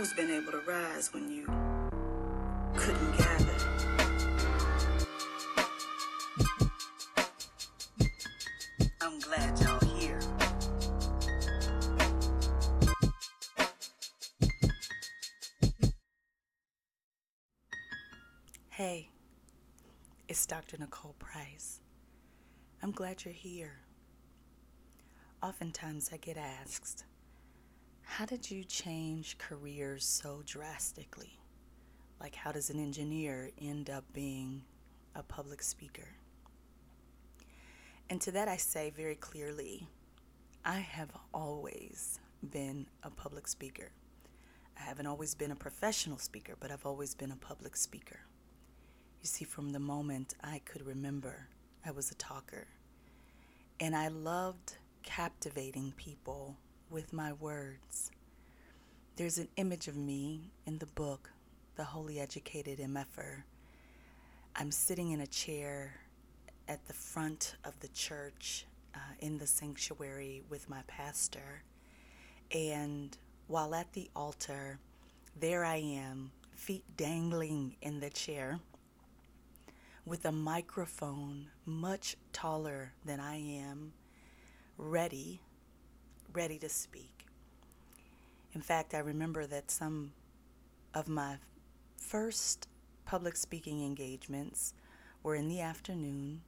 who's been able to rise when you couldn't gather. I'm glad y'all here. Hey, it's Dr. Nicole Price. I'm glad you're here. Oftentimes I get asked, how did you change careers so drastically? Like, how does an engineer end up being a public speaker? And to that I say very clearly, I have always been a public speaker. I haven't always been a professional speaker, but I've always been a public speaker. You see, from the moment I could remember, I was a talker. And I loved captivating people with my words. There's an image of me in the book, The Holy Educated MFer. I'm sitting in a chair at the front of the church in the sanctuary with my pastor. And while at the altar, there I am, feet dangling in the chair, with a microphone much taller than I am, ready to speak. In fact, I remember that some of my first public speaking engagements were in the afternoon,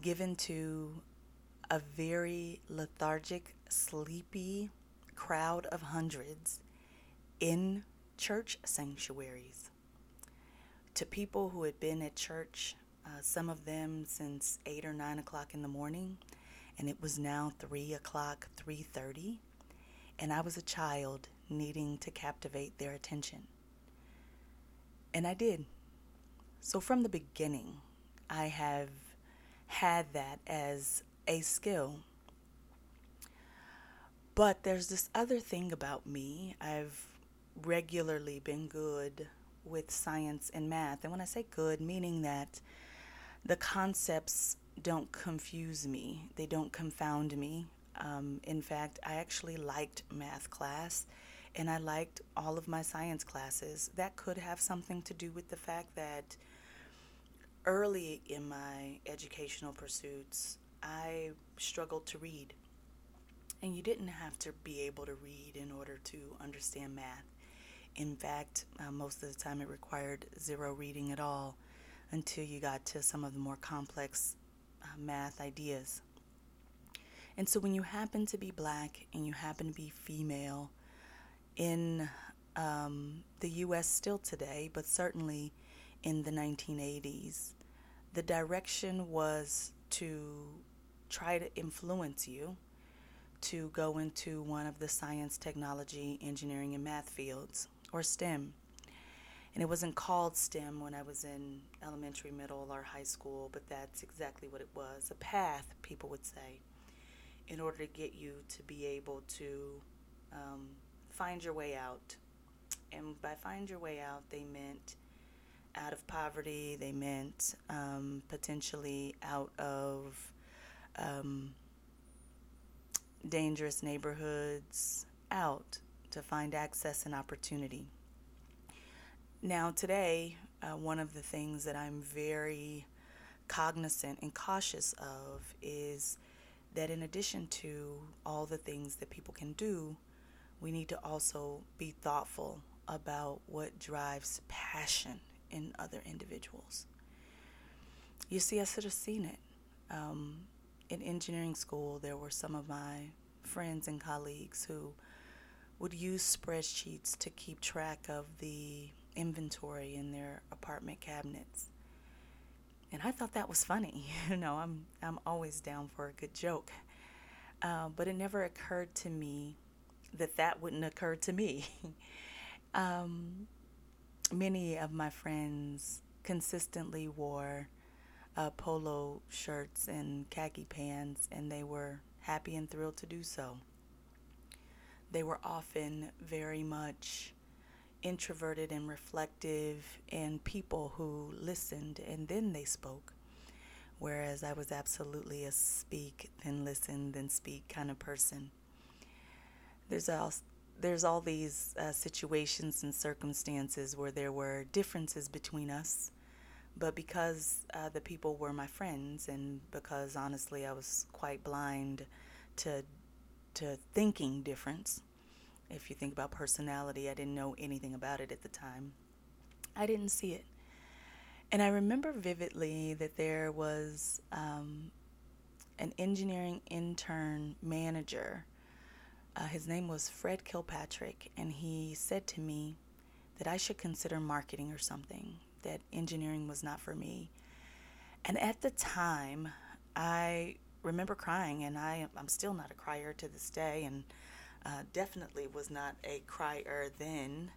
given to a very lethargic, sleepy crowd of hundreds in church sanctuaries, to people who had been at church, some of them since 8 or 9 o'clock in the morning, and it was now 3 o'clock, 3:30, and I was a child needing to captivate their attention. And I did. So from the beginning, I have had that as a skill. But there's this other thing about me. I've regularly been good with science and math. And when I say good, meaning that the concepts don't confuse me. They don't confound me. In fact, I actually liked math class, and I liked all of my science classes. That could have something to do with the fact that early in my educational pursuits, I struggled to read. And you didn't have to be able to read in order to understand math. In fact, most of the time it required zero reading at all until you got to some of the more complex math ideas. And so when you happen to be black and you happen to be female in the U.S. still today, but certainly in the 1980s, the direction was to try to influence you to go into one of the science, technology, engineering, and math fields, or STEM. And it wasn't called STEM when I was in elementary, middle, or high school, but that's exactly what it was. A path, people would say, in order to get you to be able to find your way out. And by find your way out, they meant out of poverty. They meant potentially out of dangerous neighborhoods, out to find access and opportunity. Now today, one of the things that I'm very cognizant and cautious of is that in addition to all the things that people can do, we need to also be thoughtful about what drives passion in other individuals. You see, I should have seen it. In engineering school, there were some of my friends and colleagues who would use spreadsheets to keep track of the inventory in their apartment cabinets. And I thought that was funny. You know, I'm always down for a good joke. But it never occurred to me that wouldn't occur to me. Many of my friends consistently wore polo shirts and khaki pants, and they were happy and thrilled to do so. They were often very much introverted and reflective, and people who listened and then they spoke, whereas I was absolutely a speak, then listen, then speak kind of person. There's there's all these situations and circumstances where there were differences between us, but because the people were my friends, and because honestly I was quite blind to thinking difference. If you think about personality, I didn't know anything about it at the time. I didn't see it. And I remember vividly that there was an engineering intern manager. His name was Fred Kilpatrick, and he said to me that I should consider marketing or something, that engineering was not for me. And at the time, I remember crying, and I'm still not a crier to this day, and definitely was not a crier then,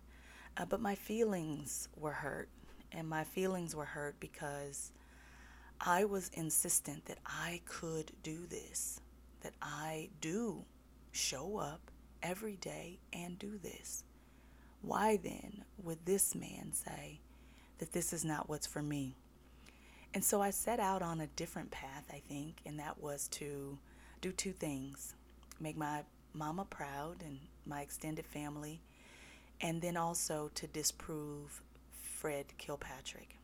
but my feelings were hurt, and my feelings were hurt because I was insistent that I could do this, that I do show up every day and do this. Why then would this man say that this is not what's for me? And so I set out on a different path, I think, and that was to do two things: make my mama proud and my extended family, and then also to disprove Fred Kilpatrick.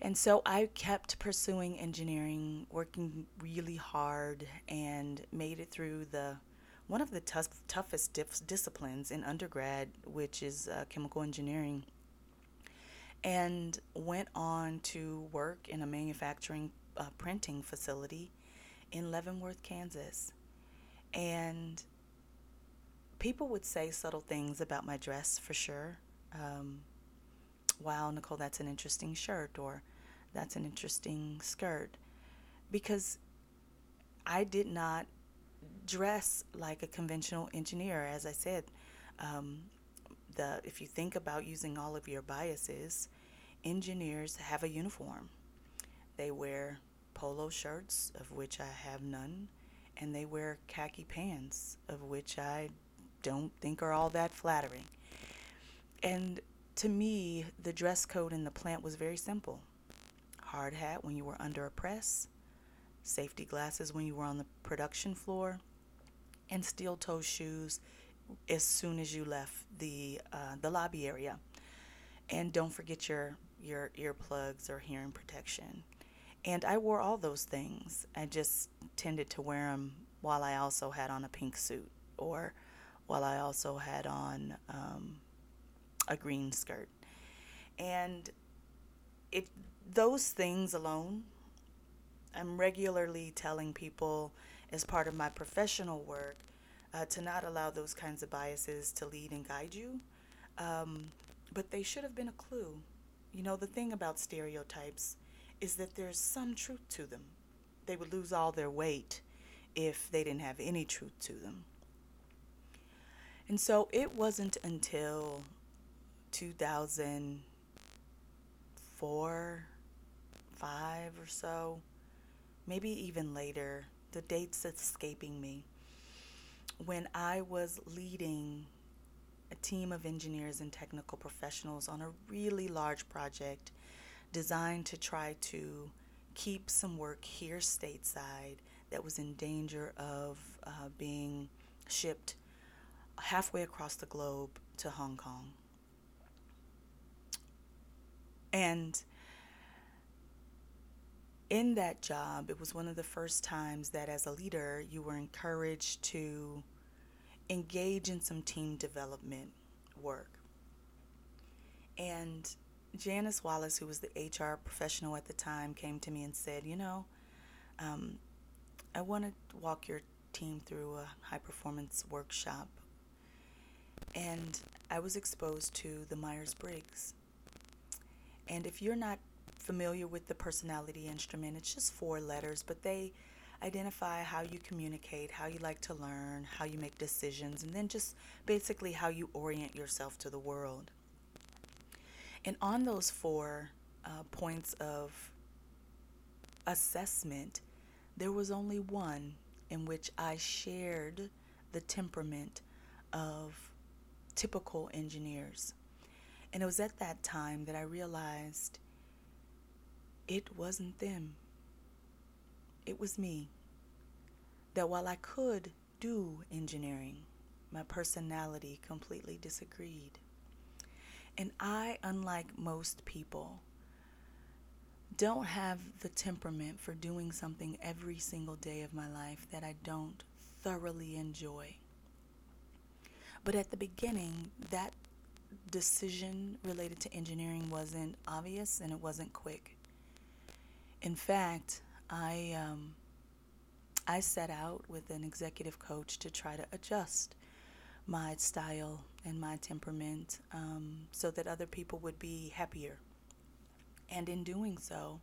And so I kept pursuing engineering, working really hard, and made it through one of the toughest disciplines in undergrad, which is chemical engineering, and went on to work in a manufacturing printing facility in Leavenworth, Kansas. And people would say subtle things about my dress, for sure. Wow, Nicole, that's an interesting shirt, or that's an interesting skirt. Because I did not dress like a conventional engineer. As I said, if you think about using all of your biases, engineers have a uniform. They wear polo shirts, of which I have none, and they wear khaki pants, of which I don't think are all that flattering. And to me, the dress code in the plant was very simple. Hard hat when you were under a press, safety glasses when you were on the production floor, and steel-toe shoes as soon as you left the lobby area. And don't forget your earplugs or hearing protection. And I wore all those things. I just tended to wear them while I also had on a pink suit, or while I also had on a green skirt. And those things alone, I'm regularly telling people as part of my professional work to not allow those kinds of biases to lead and guide you. But they should have been a clue. You know, the thing about stereotypes is that there's some truth to them. They would lose all their weight if they didn't have any truth to them. And so it wasn't until 2004, 2005 or so, maybe even later, the date's escaping me, when I was leading a team of engineers and technical professionals on a really large project designed to try to keep some work here stateside that was in danger of being shipped halfway across the globe to Hong Kong. And in that job, it was one of the first times that as a leader, you were encouraged to engage in some team development work. And Janice Wallace, who was the HR professional at the time, came to me and said, you know, I want to walk your team through a high-performance workshop. And I was exposed to the Myers-Briggs. And if you're not familiar with the personality instrument, it's just 4 letters, but they identify how you communicate, how you like to learn, how you make decisions, and then just basically how you orient yourself to the world. And on those 4 points of assessment, there was only one in which I shared the temperament of typical engineers. And it was at that time that I realized it wasn't them. It was me. That while I could do engineering, My personality completely disagreed. And I, unlike most people, don't have the temperament for doing something every single day of my life that I don't thoroughly enjoy. But at the beginning, that decision related to engineering wasn't obvious and it wasn't quick. In fact, I set out with an executive coach to try to adjust my style and my temperament so that other people would be happier. And in doing so,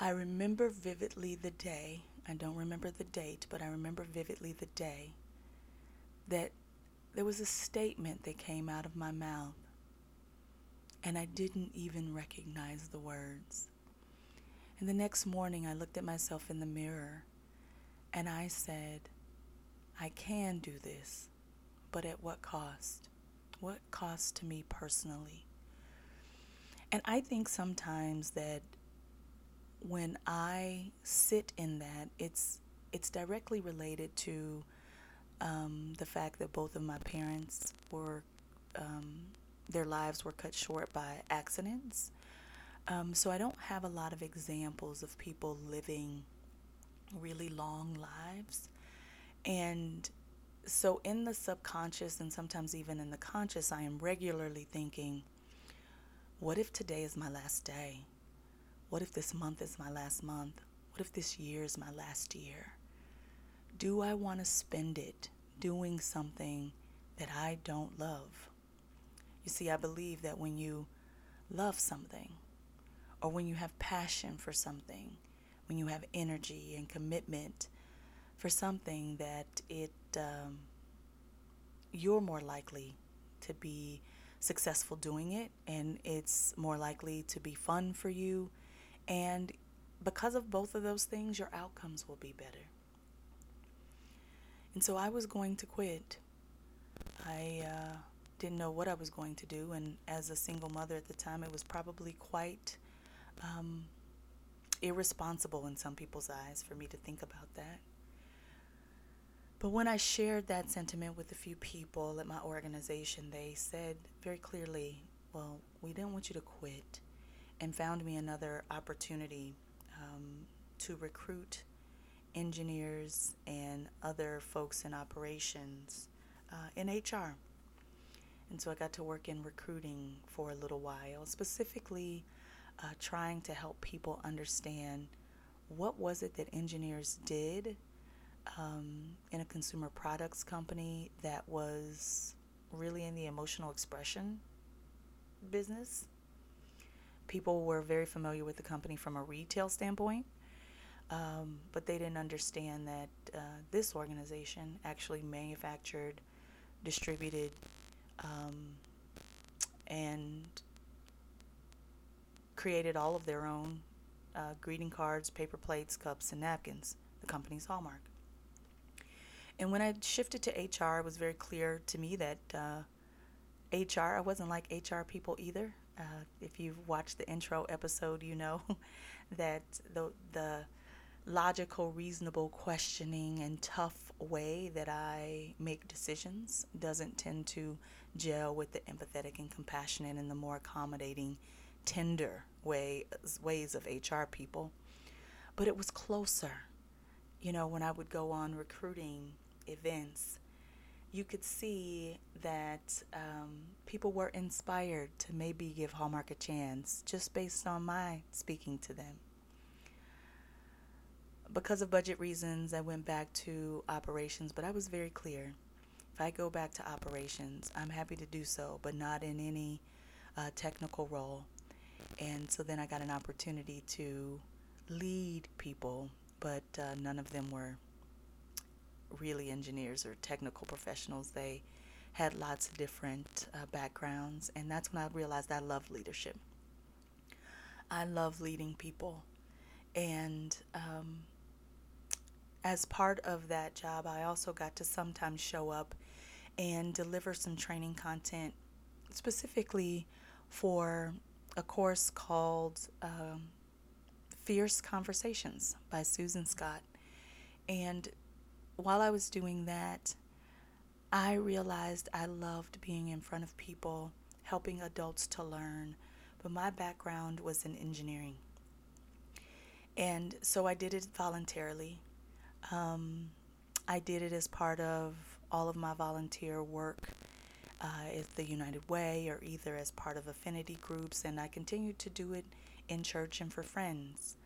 I remember vividly the day, I don't remember the date, but I remember vividly the day that there was a statement that came out of my mouth, and I didn't even recognize the words. And the next morning, I looked at myself in the mirror, and I said, I can do this, but at what cost? What cost to me personally? And I think sometimes that when I sit in that, it's directly related to the fact that both of my parents were, their lives were cut short by accidents. So I don't have a lot of examples of people living really long lives. And so in the subconscious and sometimes even in the conscious, I am regularly thinking, what if today is my last day? What if this month is my last month? What if this year is my last year? Do I want to spend it doing something that I don't love? You see, I believe that when you love something, or when you have passion for something, when you have energy and commitment for something, that you're more likely to be successful doing it, and it's more likely to be fun for you. And because of both of those things, your outcomes will be better. And so I was going to quit. I didn't know what I was going to do, and as a single mother at the time, it was probably quite irresponsible in some people's eyes for me to think about that. But when I shared that sentiment with a few people at my organization, they said very clearly, well, we didn't want you to quit, and found me another opportunity to recruit engineers and other folks in operations in HR. And so I got to work in recruiting for a little while, specifically trying to help people understand what was it that engineers did in a consumer products company that was really in the emotional expression business. People were very familiar with the company from a retail standpoint, but they didn't understand that this organization actually manufactured, distributed, and created all of their own greeting cards, paper plates, cups, and napkins, the company's Hallmark. And when I shifted to HR, it was very clear to me that I wasn't like HR people either. If you've watched the intro episode, you know that the logical, reasonable questioning and tough way that I make decisions doesn't tend to gel with the empathetic and compassionate and the more accommodating, tender ways of HR people. But it was closer. You know, when I would go on recruiting events, you could see that people were inspired to maybe give Hallmark a chance just based on my speaking to them. Because of budget reasons, I went back to operations, but I was very clear. If I go back to operations, I'm happy to do so, but not in any technical role. And so then I got an opportunity to lead people, but none of them were really engineers or technical professionals. They had lots of different backgrounds, and that's when I realized I love leadership. I love leading people, and as part of that job, I also got to sometimes show up and deliver some training content, specifically for a course called Fierce Conversations by Susan Scott. And while I was doing that, I realized I loved being in front of people, helping adults to learn, but my background was in engineering. And so I did it voluntarily. I did it as part of all of my volunteer work at the United Way, or either as part of affinity groups, and I continued to do it in church and for friends.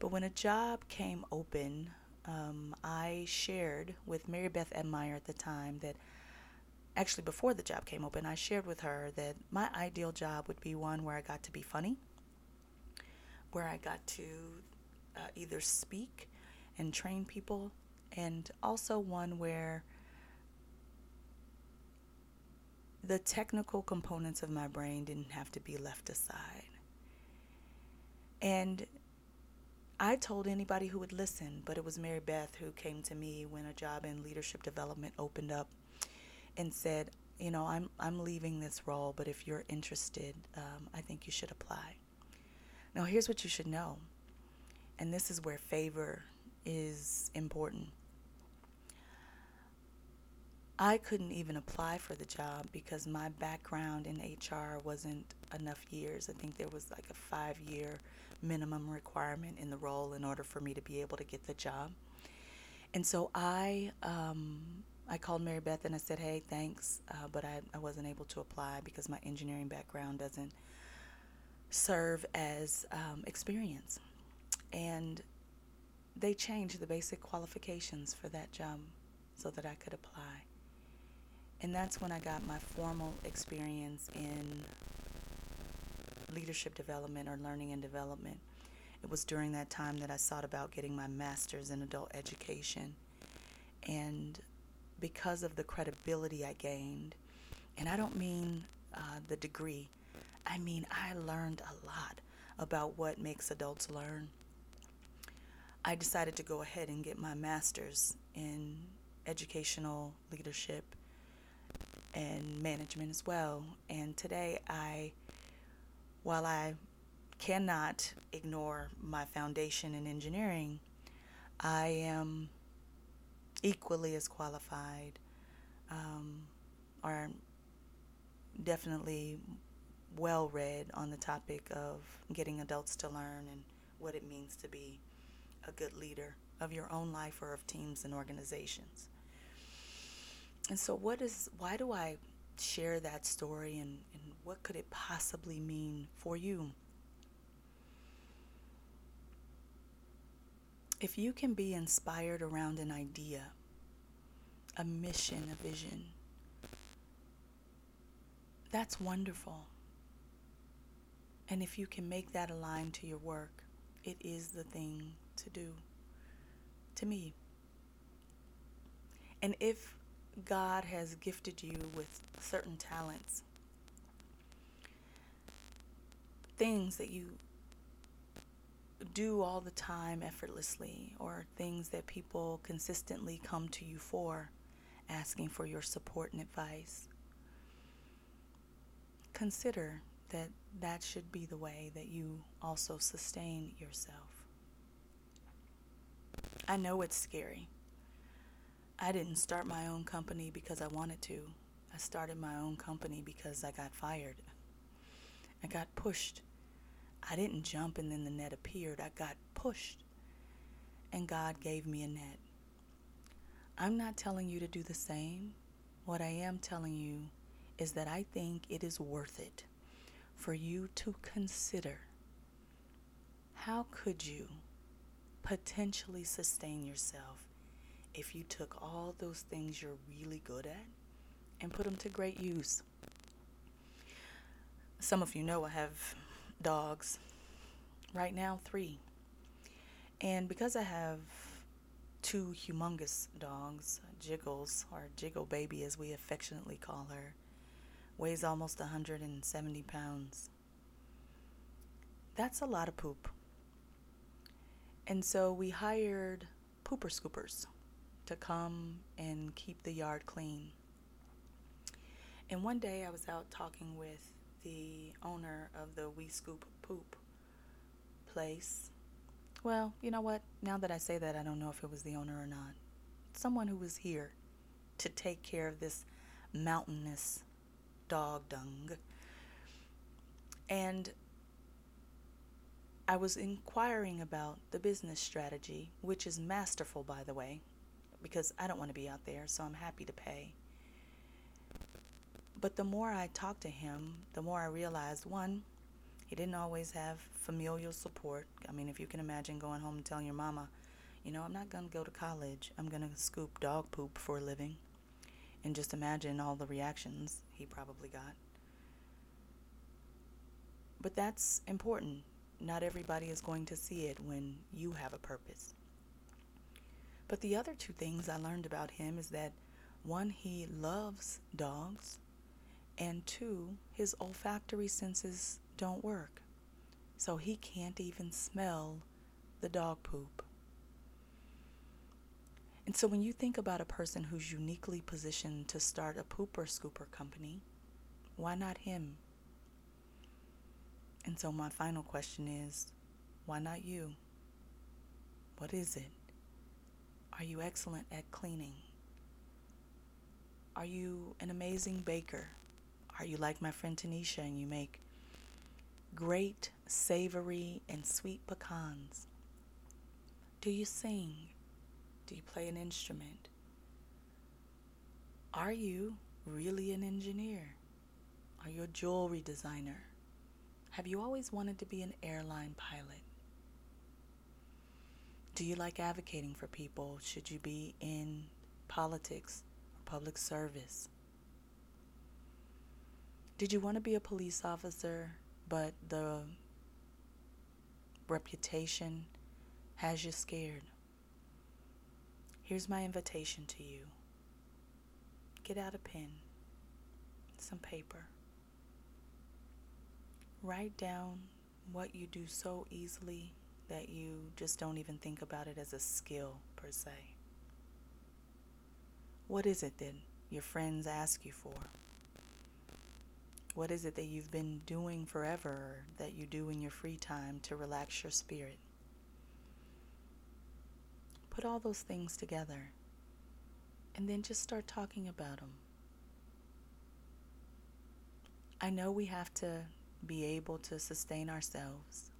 But when a job came open, I shared with Mary Beth M. Meyer at the time that, actually before the job came open, I shared with her that my ideal job would be one where I got to be funny, where I got to either speak and train people, and also one where the technical components of my brain didn't have to be left aside. And I told anybody who would listen, but it was Mary Beth who came to me when a job in leadership development opened up and said, you know, I'm leaving this role, but if you're interested, I think you should apply. Now, here's what you should know, and this is where favor is important. I couldn't even apply for the job because my background in HR wasn't enough years. I think there was like a 5-year minimum requirement in the role in order for me to be able to get the job. And so I called Mary Beth and I said, hey, thanks, but I wasn't able to apply because my engineering background doesn't serve as experience. And they changed the basic qualifications for that job so that I could apply. And that's when I got my formal experience in leadership development or learning and development. It was during that time that I sought about getting my master's in adult education. And because of the credibility I gained, and I don't mean the degree, I mean I learned a lot about what makes adults learn. I decided to go ahead and get my master's in educational leadership and management as well. And today while I cannot ignore my foundation in engineering, I am equally as qualified, or definitely well read on the topic of getting adults to learn and what it means to be a good leader of your own life or of teams and organizations. And so why do I share that story, and what could it possibly mean for you? If you can be inspired around an idea, a mission, a vision, that's wonderful. And if you can make that align to your work, it is the thing to do, to me. And if God has gifted you with certain talents, things that you do all the time effortlessly, or things that people consistently come to you for, asking for your support and advice, consider that that should be the way that you also sustain yourself. I know it's scary. I didn't start my own company because I wanted to. I started my own company because I got fired. I got pushed. I didn't jump and then the net appeared. I got pushed. And God gave me a net. I'm not telling you to do the same. What I am telling you is that I think it is worth it for you to consider, how could you potentially sustain yourself if you took all those things you're really good at and put them to great use? Some of you know I have dogs. Right now, 3. And because I have 2 humongous dogs, Jiggles, or Jiggle Baby as we affectionately call her, weighs almost 170 pounds. That's a lot of poop. And so we hired pooper scoopers to come and keep the yard clean. And one day I was out talking with the owner of the Wee Scoop Poop place. Well, you know what? Now that I say that, I don't know if it was the owner or not. Someone who was here to take care of this mountainous dog dung. And I was inquiring about the business strategy, which is masterful, by the way, because I don't want to be out there, so I'm happy to pay. But the more I talked to him, the more I realized, one, he didn't always have familial support. I mean, if you can imagine going home and telling your mama, you know, I'm not going to go to college. I'm going to scoop dog poop for a living. And just imagine all the reactions he probably got. But that's important. Not everybody is going to see it when you have a purpose. But the other two things I learned about him is that, one, he loves dogs, and two, his olfactory senses don't work. So he can't even smell the dog poop. And so when you think about a person who's uniquely positioned to start a pooper scooper company, why not him? And so my final question is, why not you? What is it? Are you excellent at cleaning? Are you an amazing baker? Are you like my friend Tanisha and you make great savory and sweet pecans? Do you sing? Do you play an instrument? Are you really an engineer? Are you a jewelry designer? Have you always wanted to be an airline pilot? Do you like advocating for people? Should you be in politics or public service? Did you want to be a police officer, but the reputation has you scared? Here's my invitation to you. Get out a pen, some paper. Write down what you do so easily that you just don't even think about it as a skill per se. What is it that your friends ask you for? What is it that you've been doing forever that you do in your free time to relax your spirit? Put all those things together and then just start talking about them. I know we have to be able to sustain ourselves.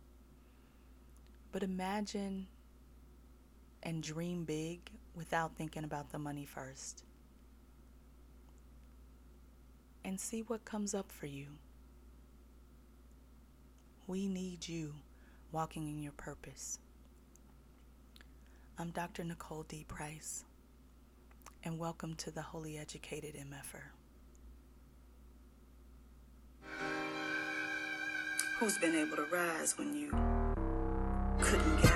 But imagine and dream big without thinking about the money first. And see what comes up for you. We need you walking in your purpose. I'm Dr. Nicole D. Price, and welcome to the Holy Educated MFer. Who's been able to rise when you couldn't get